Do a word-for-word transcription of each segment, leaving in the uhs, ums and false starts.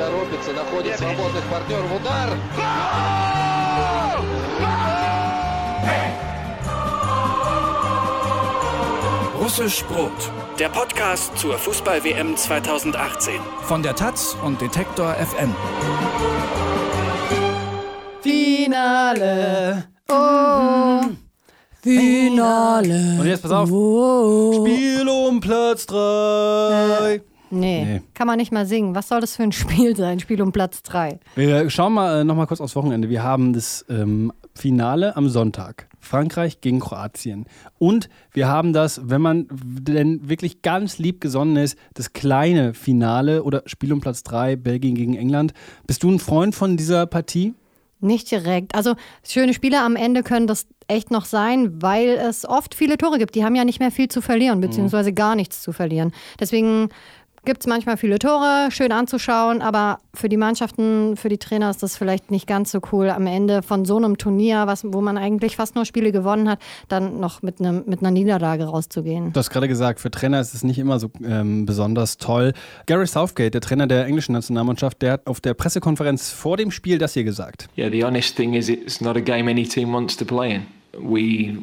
торопится, находит свободных партнеров. Удар! Гол! Гол! Russisch Brot, der Podcast zur Fußball-W M zwanzig achtzehn. Von der Taz und Detektor F M. Finale! Oh! Finale! Und jetzt pass auf! Oh. Spiel um Platz drei! Nee, nee, kann man nicht mal singen. Was soll das für ein Spiel sein? Spiel um Platz drei. Wir schauen mal, äh, noch mal kurz aufs Wochenende. Wir haben das ähm, Finale am Sonntag. Frankreich gegen Kroatien. Und wir haben das, wenn man denn wirklich ganz lieb gesonnen ist, das kleine Finale oder Spiel um Platz drei, Belgien gegen England. Bist du ein Freund von dieser Partie? Nicht direkt. Also schöne Spiele am Ende können das echt noch sein, weil es oft viele Tore gibt. Die haben ja nicht mehr viel zu verlieren, beziehungsweise gar nichts zu verlieren. Deswegen gibt es manchmal viele Tore, schön anzuschauen, aber für die Mannschaften, für die Trainer ist das vielleicht nicht ganz so cool, am Ende von so einem Turnier, was, wo man eigentlich fast nur Spiele gewonnen hat, dann noch mit, einem, mit einer Niederlage rauszugehen. Du hast gerade gesagt, für Trainer ist es nicht immer so ähm, besonders toll. Gary Southgate, der Trainer der englischen Nationalmannschaft, der hat auf der Pressekonferenz vor dem Spiel das hier gesagt. Yeah, the honest thing is it's not a game any team wants to play in. We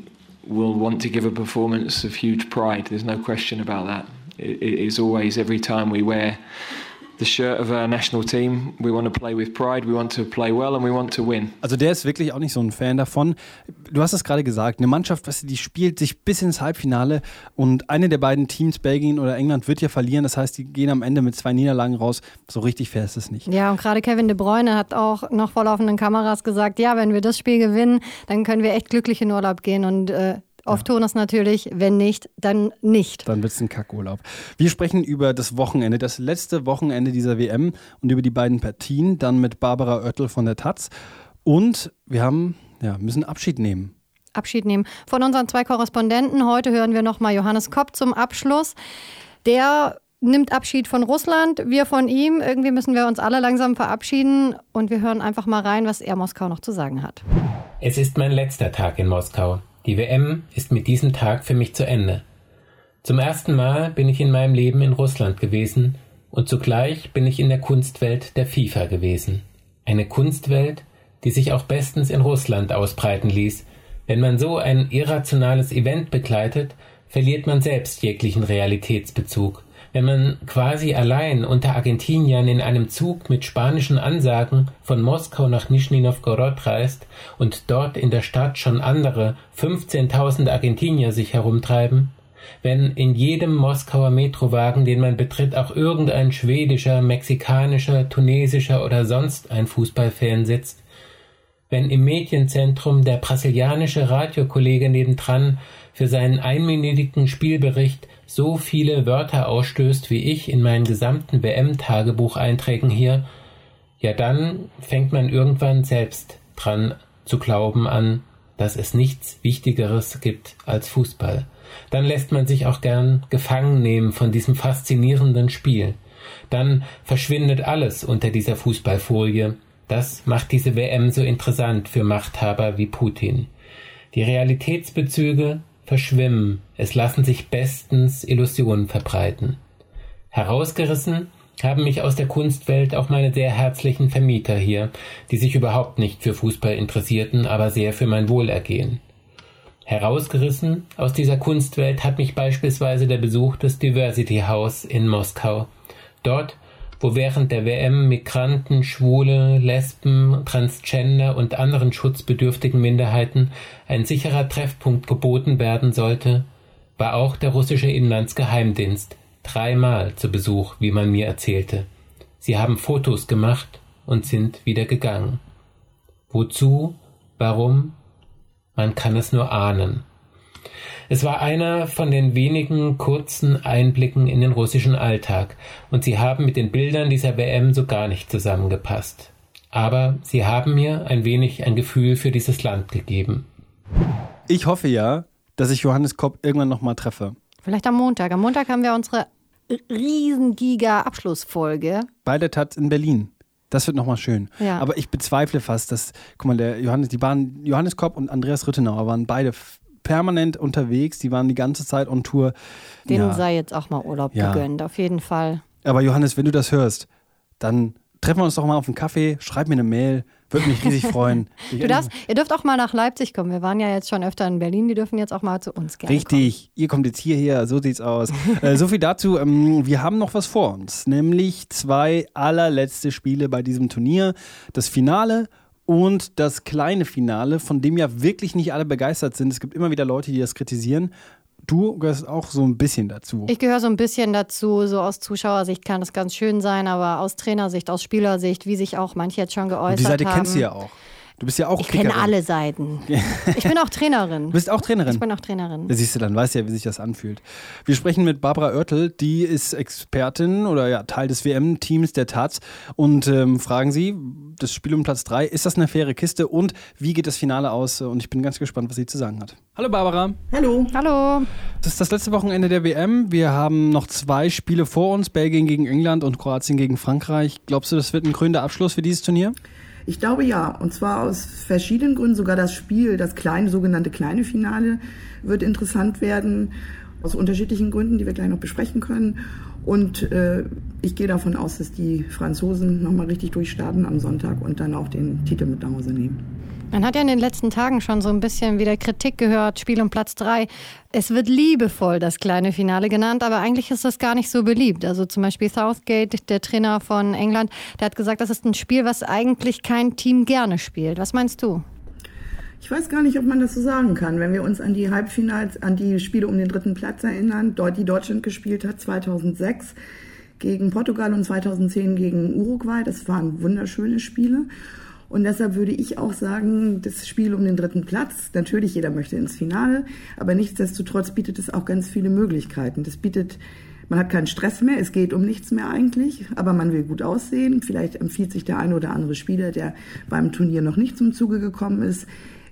will want to give a performance of huge pride, there's no question about that. It is always, every time we wear the shirt of our national team, we want to play with pride, we want to play well and we want to win. Also der ist wirklich auch nicht so ein Fan davon. Du hast es gerade gesagt, eine Mannschaft, die spielt sich bis ins Halbfinale und eine der beiden Teams, Belgien oder England, wird ja verlieren. Das heißt, die gehen am Ende mit zwei Niederlagen raus. So richtig fair ist es nicht. Ja, und gerade Kevin de Bruyne hat auch noch vor laufenden Kameras gesagt, ja, wenn wir das Spiel gewinnen, dann können wir echt glücklich in Urlaub gehen und äh, auf Tonus natürlich, wenn nicht, dann nicht. Dann wird es ein Kackurlaub. Wir sprechen über das Wochenende, das letzte Wochenende dieser W M und über die beiden Partien, dann mit Barbara Oettel von der Taz. Und wir haben, ja, müssen Abschied nehmen. Abschied nehmen. Von unseren zwei Korrespondenten, heute hören wir nochmal Johannes Kopp zum Abschluss. Der nimmt Abschied von Russland, wir von ihm. Irgendwie müssen wir uns alle langsam verabschieden und wir hören einfach mal rein, was er Moskau noch zu sagen hat. Es ist mein letzter Tag in Moskau. Die W M ist mit diesem Tag für mich zu Ende. Zum ersten Mal bin ich in meinem Leben in Russland gewesen und zugleich bin ich in der Kunstwelt der FIFA gewesen. Eine Kunstwelt, die sich auch bestens in Russland ausbreiten ließ. Wenn man so ein irrationales Event begleitet, verliert man selbst jeglichen Realitätsbezug. Wenn man quasi allein unter Argentiniern in einem Zug mit spanischen Ansagen von Moskau nach Nischni Nowgorod reist und dort in der Stadt schon andere fünfzehntausend Argentinier sich herumtreiben, wenn in jedem Moskauer Metrowagen, den man betritt, auch irgendein schwedischer, mexikanischer, tunesischer oder sonst ein Fußballfan sitzt, wenn im Medienzentrum der brasilianische Radiokollege nebendran für seinen einminütigen Spielbericht so viele Wörter ausstößt, wie ich in meinen gesamten W M-Tagebucheinträgen hier, ja dann fängt man irgendwann selbst dran zu glauben an, dass es nichts Wichtigeres gibt als Fußball. Dann lässt man sich auch gern gefangen nehmen von diesem faszinierenden Spiel. Dann verschwindet alles unter dieser Fußballfolie. Das macht diese W M so interessant für Machthaber wie Putin. Die Realitätsbezüge verschwimmen, es lassen sich bestens Illusionen verbreiten. Herausgerissen haben mich aus der Kunstwelt auch meine sehr herzlichen Vermieter hier, die sich überhaupt nicht für Fußball interessierten, aber sehr für mein Wohlergehen. Herausgerissen aus dieser Kunstwelt hat mich beispielsweise der Besuch des Diversity House in Moskau. Dort, wo während der W M Migranten, Schwule, Lesben, Transgender und anderen schutzbedürftigen Minderheiten ein sicherer Treffpunkt geboten werden sollte, war auch der russische Inlandsgeheimdienst dreimal zu Besuch, wie man mir erzählte. Sie haben Fotos gemacht und sind wieder gegangen. Wozu? Warum? Man kann es nur ahnen. Es war einer von den wenigen kurzen Einblicken in den russischen Alltag und sie haben mit den Bildern dieser W M so gar nicht zusammengepasst. Aber sie haben mir ein wenig ein Gefühl für dieses Land gegeben. Ich hoffe ja, dass ich Johannes Kopp irgendwann nochmal treffe. Vielleicht am Montag. Am Montag haben wir unsere Riesengiga-Abschlussfolge. Bei der Taz in Berlin. Das wird nochmal schön. Ja. Aber ich bezweifle fast, dass, guck mal, der Johannes, die waren, Johannes Kopp und Andreas Rittenauer waren beide permanent unterwegs, die waren die ganze Zeit on Tour. Denen ja. sei jetzt auch mal Urlaub ja. gegönnt, auf jeden Fall. Aber Johannes, wenn du das hörst, dann treffen wir uns doch mal auf einen Kaffee, schreib mir eine Mail, würde mich riesig freuen. Du darfst, ihr dürft auch mal nach Leipzig kommen. Wir waren ja jetzt schon öfter in Berlin, die dürfen jetzt auch mal zu uns gerne Richtig, kommen. Ihr kommt jetzt hierher, so sieht's aus. äh, so viel dazu, ähm, wir haben noch was vor uns, nämlich zwei allerletzte Spiele bei diesem Turnier. Das Finale und das kleine Finale, von dem ja wirklich nicht alle begeistert sind. Es gibt immer wieder Leute, die das kritisieren. Du gehörst auch so ein bisschen dazu. Ich gehöre so ein bisschen dazu. So aus Zuschauersicht kann das ganz schön sein, aber aus Trainersicht, aus Spielersicht, wie sich auch manche jetzt schon geäußert haben. Und die Seite haben. Kennst du ja auch. Du bist ja auch Ich Kickerin. Kenne alle Seiten. Ich bin auch Trainerin. Du bist auch Trainerin? Ich bin auch Trainerin. Siehst du, dann weißt du ja, wie sich das anfühlt. Wir sprechen mit Barbara Oettel, die ist Expertin oder ja Teil des W M-Teams der Taz und ähm, fragen sie, das Spiel um Platz drei, ist das eine faire Kiste und wie geht das Finale aus? Und ich bin ganz gespannt, was sie zu sagen hat. Hallo Barbara. Hallo. Hallo. Das ist das letzte Wochenende der W M. Wir haben noch zwei Spiele vor uns, Belgien gegen England und Kroatien gegen Frankreich. Glaubst du, das wird ein krönender Abschluss für dieses Turnier? Ich glaube ja, und zwar aus verschiedenen Gründen. Sogar das Spiel, das kleine, sogenannte kleine Finale wird interessant werden, aus unterschiedlichen Gründen, die wir gleich noch besprechen können. Und äh, ich gehe davon aus, dass die Franzosen nochmal richtig durchstarten am Sonntag und dann auch den Titel mit nach Hause nehmen. Man hat ja in den letzten Tagen schon so ein bisschen wieder Kritik gehört, Spiel um Platz drei. Es wird liebevoll das kleine Finale genannt, aber eigentlich ist das gar nicht so beliebt. Also zum Beispiel Southgate, der Trainer von England, der hat gesagt, das ist ein Spiel, was eigentlich kein Team gerne spielt. Was meinst du? Ich weiß gar nicht, ob man das so sagen kann. Wenn wir uns an die Halbfinals, an die Spiele um den dritten Platz erinnern, dort die Deutschland gespielt hat zweitausendsechs gegen Portugal und zweitausendzehn gegen Uruguay, das waren wunderschöne Spiele. Und deshalb würde ich auch sagen, das Spiel um den dritten Platz, natürlich jeder möchte ins Finale, aber nichtsdestotrotz bietet es auch ganz viele Möglichkeiten. Das bietet, man hat keinen Stress mehr, es geht um nichts mehr eigentlich, aber man will gut aussehen. Vielleicht empfiehlt sich der eine oder andere Spieler, der beim Turnier noch nicht zum Zuge gekommen ist,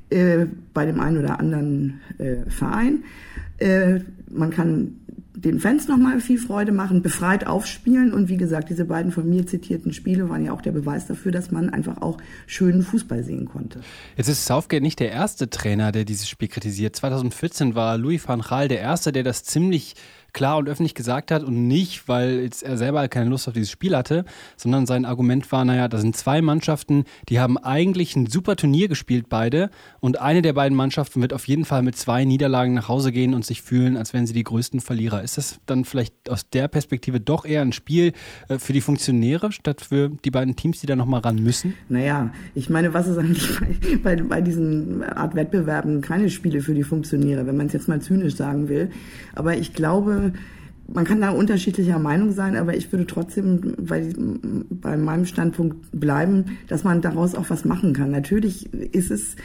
äh, bei dem einen oder anderen äh, Verein. Äh, man kann den Fans nochmal viel Freude machen, befreit aufspielen und wie gesagt, diese beiden von mir zitierten Spiele waren ja auch der Beweis dafür, dass man einfach auch schönen Fußball sehen konnte. Jetzt ist Southgate nicht der erste Trainer, der dieses Spiel kritisiert. zweitausendvierzehn war Louis van Gaal der erste, der das ziemlich klar und öffentlich gesagt hat und nicht, weil jetzt er selber keine Lust auf dieses Spiel hatte, sondern sein Argument war, naja, da sind zwei Mannschaften, die haben eigentlich ein super Turnier gespielt, beide, und eine der beiden Mannschaften wird auf jeden Fall mit zwei Niederlagen nach Hause gehen und sich fühlen, als wären sie die größten Verlierer. Ist das dann vielleicht aus der Perspektive doch eher ein Spiel für die Funktionäre, statt für die beiden Teams, die da nochmal ran müssen? Naja, ich meine, was ist eigentlich bei, bei, bei diesen Art Wettbewerben keine Spiele für die Funktionäre, wenn man es jetzt mal zynisch sagen will, aber ich glaube, man kann da unterschiedlicher Meinung sein, aber ich würde trotzdem bei, bei meinem Standpunkt bleiben, dass man daraus auch was machen kann. Natürlich ist es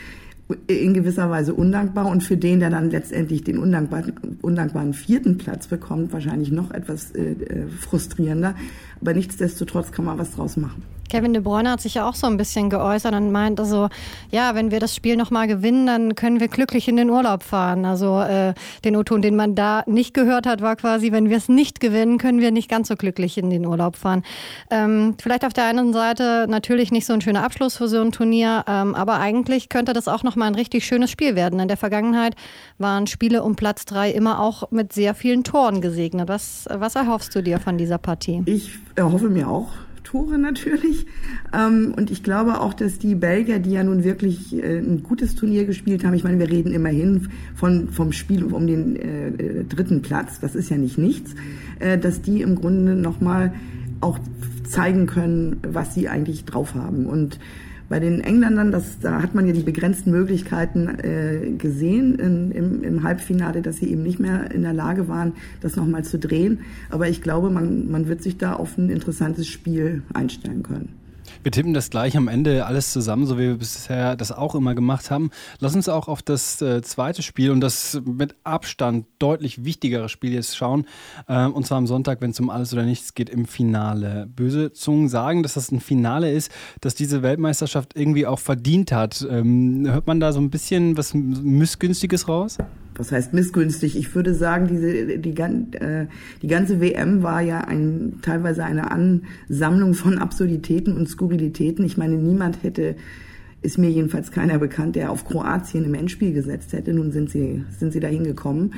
in gewisser Weise undankbar und für den, der dann letztendlich den undankbaren, undankbaren vierten Platz bekommt, wahrscheinlich noch etwas äh, frustrierender. Aber nichtsdestotrotz kann man was draus machen. Kevin de Bruyne hat sich ja auch so ein bisschen geäußert und meint, also ja, wenn wir das Spiel nochmal gewinnen, dann können wir glücklich in den Urlaub fahren. Also äh, den O-Ton, den man da nicht gehört hat, war quasi, wenn wir es nicht gewinnen, können wir nicht ganz so glücklich in den Urlaub fahren. Ähm, vielleicht auf der einen Seite natürlich nicht so ein schöner Abschluss für so ein Turnier, ähm, aber eigentlich könnte das auch nochmal ein richtig schönes Spiel werden. In der Vergangenheit waren Spiele um Platz drei immer auch mit sehr vielen Toren gesegnet. Was, was erhoffst du dir von dieser Partie? Ich erhoffe mir auch Tore natürlich. Und ich glaube auch, dass die Belgier, die ja nun wirklich ein gutes Turnier gespielt haben, ich meine, wir reden immerhin von, vom Spiel um den äh, dritten Platz, das ist ja nicht nichts, äh, dass die im Grunde nochmal auch zeigen können, was sie eigentlich drauf haben. Und bei den Engländern, das, da hat man ja die begrenzten Möglichkeiten äh, gesehen in, im, im Halbfinale, dass sie eben nicht mehr in der Lage waren, das nochmal zu drehen. Aber ich glaube, man, man wird sich da auf ein interessantes Spiel einstellen können. Wir tippen das gleich am Ende alles zusammen, so wie wir bisher das auch immer gemacht haben. Lass uns auch auf das äh, zweite Spiel und das mit Abstand deutlich wichtigere Spiel jetzt schauen. Ähm, und zwar am Sonntag, wenn es um alles oder nichts geht, im Finale. Böse Zungen sagen, dass das ein Finale ist, dass diese Weltmeisterschaft irgendwie auch verdient hat. Ähm, hört man da so ein bisschen was Missgünstiges raus? Was heißt missgünstig? Ich würde sagen, diese, die, äh, die ganze W M war ja ein, teilweise eine Ansammlung von Absurditäten und Skurrilitäten. Ich meine, niemand hätte, ist mir jedenfalls keiner bekannt, der auf Kroatien im Endspiel gesetzt hätte. Nun sind sie, sind sie dahin gekommen.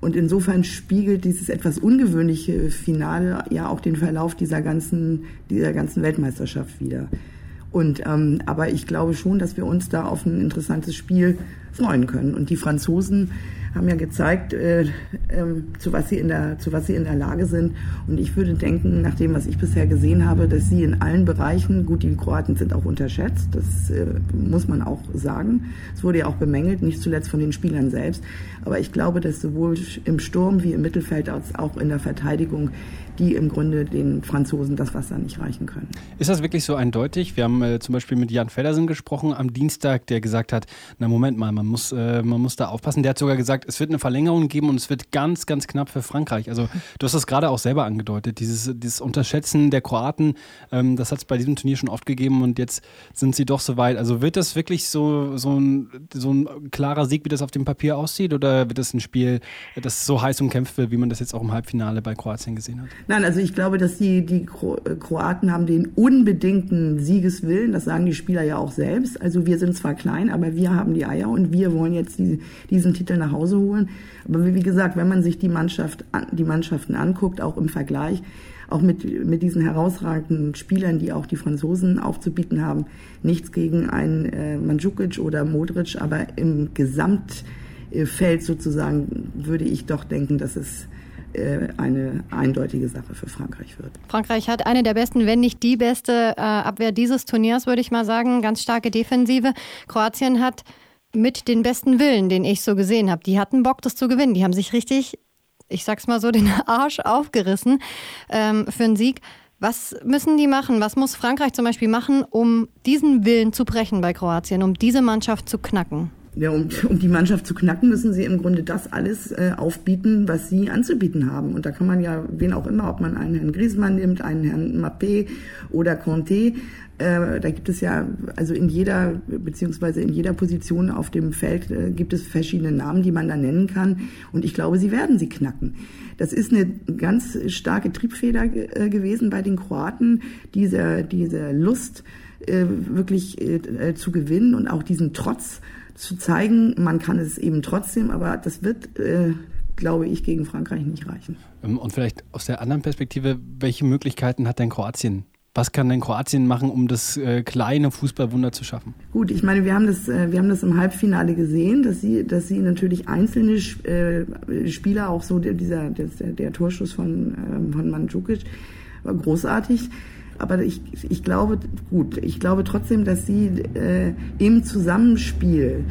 Und insofern spiegelt dieses etwas ungewöhnliche Finale ja auch den Verlauf dieser ganzen, dieser ganzen Weltmeisterschaft wider. Und, ähm, aber ich glaube schon, dass wir uns da auf ein interessantes Spiel freuen können. Und die Franzosen haben ja gezeigt, äh, ähm, zu was sie in der, zu was sie in der Lage sind. Und ich würde denken, nach dem, was ich bisher gesehen habe, dass sie in allen Bereichen, gut, die Kroaten sind auch unterschätzt, das äh, muss man auch sagen. Es wurde ja auch bemängelt, nicht zuletzt von den Spielern selbst. Aber ich glaube, dass sowohl im Sturm wie im Mittelfeld als auch in der Verteidigung die im Grunde den Franzosen das Wasser nicht reichen können. Ist das wirklich so eindeutig? Wir haben äh, zum Beispiel mit Jan Feddersen gesprochen am Dienstag, der gesagt hat, na Moment mal, man muss, äh, man muss da aufpassen. Der hat sogar gesagt, es wird eine Verlängerung geben und es wird ganz, ganz knapp für Frankreich. Also du hast das gerade auch selber angedeutet, dieses, dieses Unterschätzen der Kroaten, ähm, das hat es bei diesem Turnier schon oft gegeben und jetzt sind sie doch so weit. Also wird das wirklich so, so, ein, so ein klarer Sieg, wie das auf dem Papier aussieht, oder wird das ein Spiel, das so heiß umkämpft wird, wie man das jetzt auch im Halbfinale bei Kroatien gesehen hat? Nein, also ich glaube, dass die, die Kroaten haben den unbedingten Siegeswillen, das sagen die Spieler ja auch selbst. Also wir sind zwar klein, aber wir haben die Eier und wir wollen jetzt die, diesen Titel nach Hause holen. Aber wie gesagt, wenn man sich die Mannschaft, die Mannschaften anguckt, auch im Vergleich, auch mit, mit diesen herausragenden Spielern, die auch die Franzosen aufzubieten haben, nichts gegen einen äh, Mandžukic oder Modric, aber im Gesamtfeld sozusagen würde ich doch denken, dass es eine eindeutige Sache für Frankreich wird. Frankreich hat eine der besten, wenn nicht die beste Abwehr dieses Turniers, würde ich mal sagen. Ganz starke Defensive. Kroatien hat mit den besten Willen, den ich so gesehen habe. Die hatten Bock, das zu gewinnen. Die haben sich richtig, ich sag's mal so, den Arsch aufgerissen ähm, für einen Sieg. Was müssen die machen? Was muss Frankreich zum Beispiel machen, um diesen Willen zu brechen bei Kroatien, um diese Mannschaft zu knacken? Ja, um, um die Mannschaft zu knacken, müssen sie im Grunde das alles äh, aufbieten, was sie anzubieten haben. Und da kann man ja wen auch immer, ob man einen Herrn Griezmann nimmt, einen Herrn Mbappé oder Kanté, äh, da gibt es ja, also in jeder, beziehungsweise in jeder Position auf dem Feld äh, gibt es verschiedene Namen, die man da nennen kann. Und ich glaube, sie werden sie knacken. Das ist eine ganz starke Triebfeder äh, gewesen bei den Kroaten, diese, diese Lust äh, wirklich äh, zu gewinnen und auch diesen Trotz, zu zeigen, man kann es eben trotzdem, aber das wird, äh, glaube ich, gegen Frankreich nicht reichen. Und vielleicht aus der anderen Perspektive, welche Möglichkeiten hat denn Kroatien? Was kann denn Kroatien machen, um das äh, kleine Fußballwunder zu schaffen? Gut, ich meine, wir haben das, äh, wir haben das im Halbfinale gesehen, dass sie, dass sie natürlich einzelne äh, Spieler, auch so der, dieser, der, der Torschuss von, äh, von Mandžukic, war großartig. Aber ich, ich glaube, gut, ich glaube trotzdem, dass sie äh, im Zusammenspiel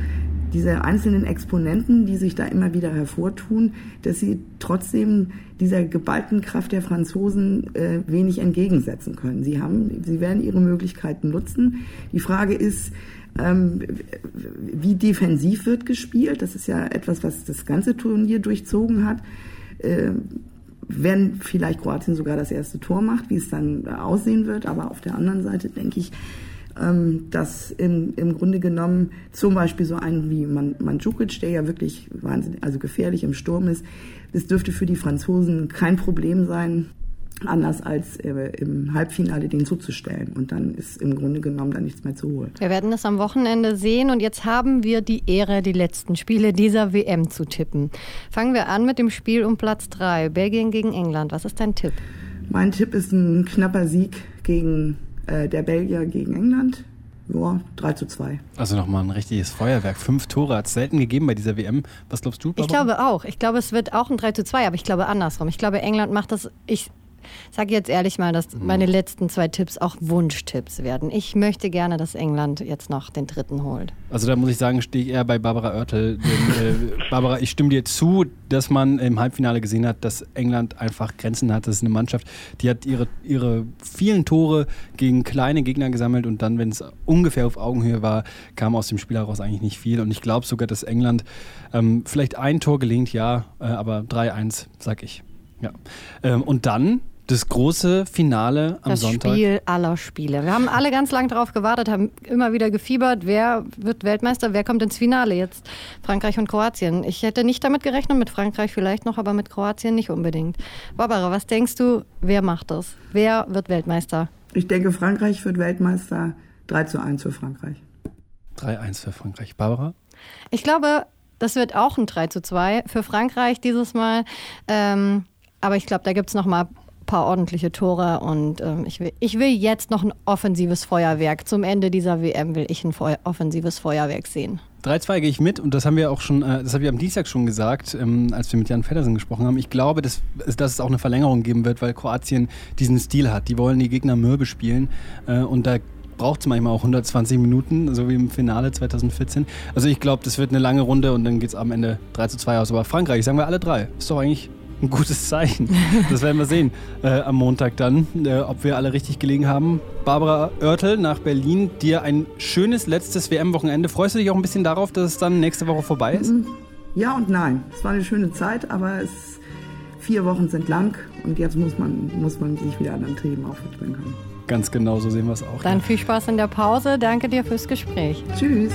dieser einzelnen Exponenten, die sich da immer wieder hervortun, dass sie trotzdem dieser geballten Kraft der Franzosen äh, wenig entgegensetzen können. Sie haben, sie werden ihre Möglichkeiten nutzen. Die Frage ist, ähm, wie defensiv wird gespielt? Das ist ja etwas, was das ganze Turnier durchzogen hat. Äh, wenn vielleicht Kroatien sogar das erste Tor macht, wie es dann aussehen wird. Aber auf der anderen Seite denke ich, dass im, im Grunde genommen zum Beispiel so einen wie Mandžukic, der ja wirklich wahnsinnig, also gefährlich im Sturm ist, das dürfte für die Franzosen kein Problem sein, anders als im Halbfinale den zuzustellen. Und dann ist im Grunde genommen dann nichts mehr zu holen. Wir werden das am Wochenende sehen und jetzt haben wir die Ehre, die letzten Spiele dieser W M zu tippen. Fangen wir an mit dem Spiel um Platz drei, Belgien gegen England. Was ist dein Tipp? Mein Tipp ist ein knapper Sieg gegen äh, der Belgier gegen England. Ja, drei zu zwei. Also nochmal ein richtiges Feuerwerk. Fünf Tore hat es selten gegeben bei dieser W M. Was glaubst du, Barbara? Ich glaube auch. Ich glaube, es wird auch ein drei zu zwei, aber ich glaube andersrum. Ich glaube, England macht das... Ich sage jetzt ehrlich mal, dass meine letzten zwei Tipps auch Wunschtipps werden. Ich möchte gerne, dass England jetzt noch den dritten holt. Also da muss ich sagen, stehe ich eher bei Barbara Oettel. Denn, äh, Barbara, ich stimme dir zu, dass man im Halbfinale gesehen hat, dass England einfach Grenzen hat. Das ist eine Mannschaft, die hat ihre, ihre vielen Tore gegen kleine Gegner gesammelt und dann, wenn es ungefähr auf Augenhöhe war, kam aus dem Spiel heraus eigentlich nicht viel. Und ich glaube sogar, dass England ähm, vielleicht ein Tor gelingt, ja, äh, aber drei eins, sag ich. Ja. Ähm, und dann... Das große Finale am das Sonntag. Das Spiel aller Spiele. Wir haben alle ganz lang drauf gewartet, haben immer wieder gefiebert. Wer wird Weltmeister? Wer kommt ins Finale jetzt? Frankreich und Kroatien. Ich hätte nicht damit gerechnet, mit Frankreich vielleicht noch, aber mit Kroatien nicht unbedingt. Barbara, was denkst du, wer macht das? Wer wird Weltmeister? Ich denke, Frankreich wird Weltmeister. drei zu eins für Frankreich. drei eins für Frankreich. Barbara? Ich glaube... Das wird auch ein drei zu zwei für Frankreich dieses Mal. Ähm, aber ich glaube, da gibt es noch mal ein paar ordentliche Tore. Und ähm, ich, will, ich will jetzt noch ein offensives Feuerwerk. Zum Ende dieser W M will ich ein Feu- offensives Feuerwerk sehen. drei zwei gehe ich mit, und das haben wir auch schon, das habe ich am Dienstag schon gesagt, als wir mit Jan Feddersen gesprochen haben. Ich glaube, dass, dass es auch eine Verlängerung geben wird, weil Kroatien diesen Stil hat. Die wollen die Gegner mürbe spielen, und da braucht es manchmal auch hundertzwanzig Minuten, so wie im Finale zweitausendvierzehn. Also ich glaube, das wird eine lange Runde, und dann geht es am Ende drei zu zwei aus. Aber Frankreich, sagen wir alle drei, ist doch eigentlich ein gutes Zeichen. Das werden wir sehen äh, am Montag dann, äh, ob wir alle richtig gelegen haben. Barbara Oettel nach Berlin, dir ein schönes letztes W M-Wochenende. Freust du dich auch ein bisschen darauf, dass es dann nächste Woche vorbei ist? Ja und nein. Es war eine schöne Zeit, aber es, vier Wochen sind lang, und jetzt muss man, muss man sich wieder anderen Themen aufwidmen können. Ganz genau, so sehen wir es auch. Dann ja. Viel Spaß in der Pause. Danke dir fürs Gespräch. Tschüss.